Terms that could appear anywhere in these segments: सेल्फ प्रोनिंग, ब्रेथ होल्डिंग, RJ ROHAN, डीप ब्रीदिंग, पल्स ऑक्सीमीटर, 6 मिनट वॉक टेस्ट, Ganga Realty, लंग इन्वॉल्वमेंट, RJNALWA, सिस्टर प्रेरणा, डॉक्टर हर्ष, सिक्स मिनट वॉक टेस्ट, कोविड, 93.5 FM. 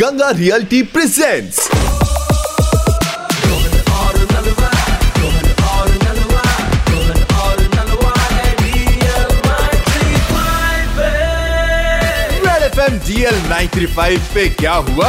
Ganga realty presents DL935 पे क्या हुआ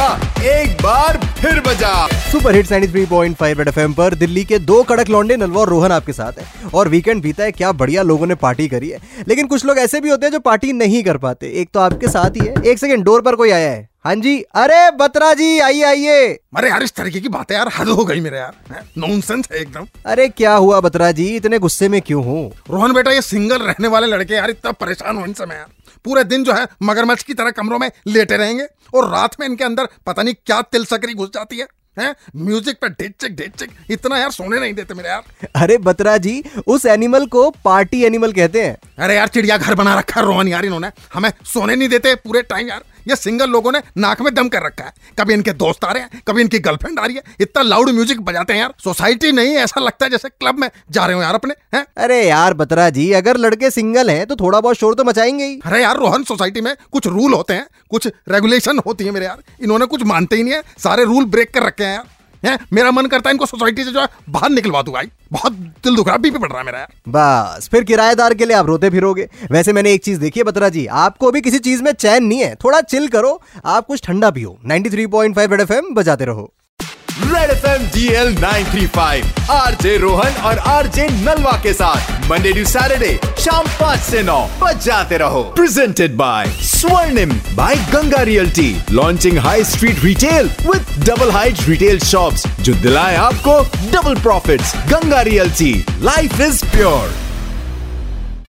एक बार फिर बजा। सुपर हिट 93.5 रेड एफएम पर दिल्ली के दो कड़क लौंडे नलवा और रोहन आपके साथ हैं और वीकेंड बीता है। क्या बढ़िया लोगों ने पार्टी करी है, लेकिन कुछ लोग ऐसे भी होते हैं जो पार्टी नहीं कर पाते। एक तो आपके साथ ही है। एक सेकंड, डोर पर कोई आया है। हाँ जी, अरे बत्रा जी आइए आइए। अरे यार, इस तरीके की बातें यार हद हो गई मेरे यार, नॉनसेंस है एकदम। अरे क्या हुआ बत्रा जी, इतने गुस्से में क्यों हो? रोहन बेटा, ये सिंगल रहने वाले लड़के यार इतना परेशान हो इन समय यार। पूरे दिन जो है मगरमच्छ की तरह कमरों में लेटे रहेंगे और रात में इनके अंदर पता नहीं क्या तिल सकरी घुस जाती है? म्यूजिक पे ढिट चिक इतना यार सोने नहीं देते मेरे यार। अरे बत्रा जी, उस एनिमल को पार्टी एनिमल कहते हैं। अरे यार, चिड़िया घर बना रखा है रोहन यार इन्होंने, हमें सोने नहीं देते पूरे टाइम यार। ये सिंगल लोगों ने नाक में दम कर रखा है। कभी इनके दोस्त आ रहे हैं, कभी इनकी गर्लफ्रेंड आ रही है। इतना लाउड म्यूजिक बजाते हैं यार, सोसाइटी नहीं, ऐसा लगता है जैसे क्लब में जा रहे हो यार अपने हैं? अरे यार बत्रा जी, अगर लड़के सिंगल हैं तो थोड़ा बहुत शोर तो मचाएंगे ही। अरे यार रोहन, सोसाइटी में कुछ रूल होते हैं, कुछ रेगुलेशन होती है मेरे यार, इन्होंने कुछ मानते ही नहीं है, सारे रूल ब्रेक कर रखे हैं यार। मेरा मन करता है इनको सोसाइटी से जो है बाहर निकलवा दूं भाई, बहुत दिल दुख रहा है, बीपी बढ़ रहा है मेरा यार। बस फिर किराएदार के लिए आप रोते फिरोगे। वैसे मैंने एक चीज देखी है बत्रा जी, आपको भी किसी चीज में चैन नहीं है, थोड़ा चिल करो, आप कुछ ठंडा पियो। 93.5 रेड एफएम बजाते रहो। Red FM DL 935 RJ Rohan और आरजे नलवा के साथ मंडे टू सैटरडे शाम 5 से 9 बजाते रहो। Presented by Swarnim by Ganga realty, launching high street retail with double height retail shops जो दिलाए आपको double profits. Ganga realty, life is pure.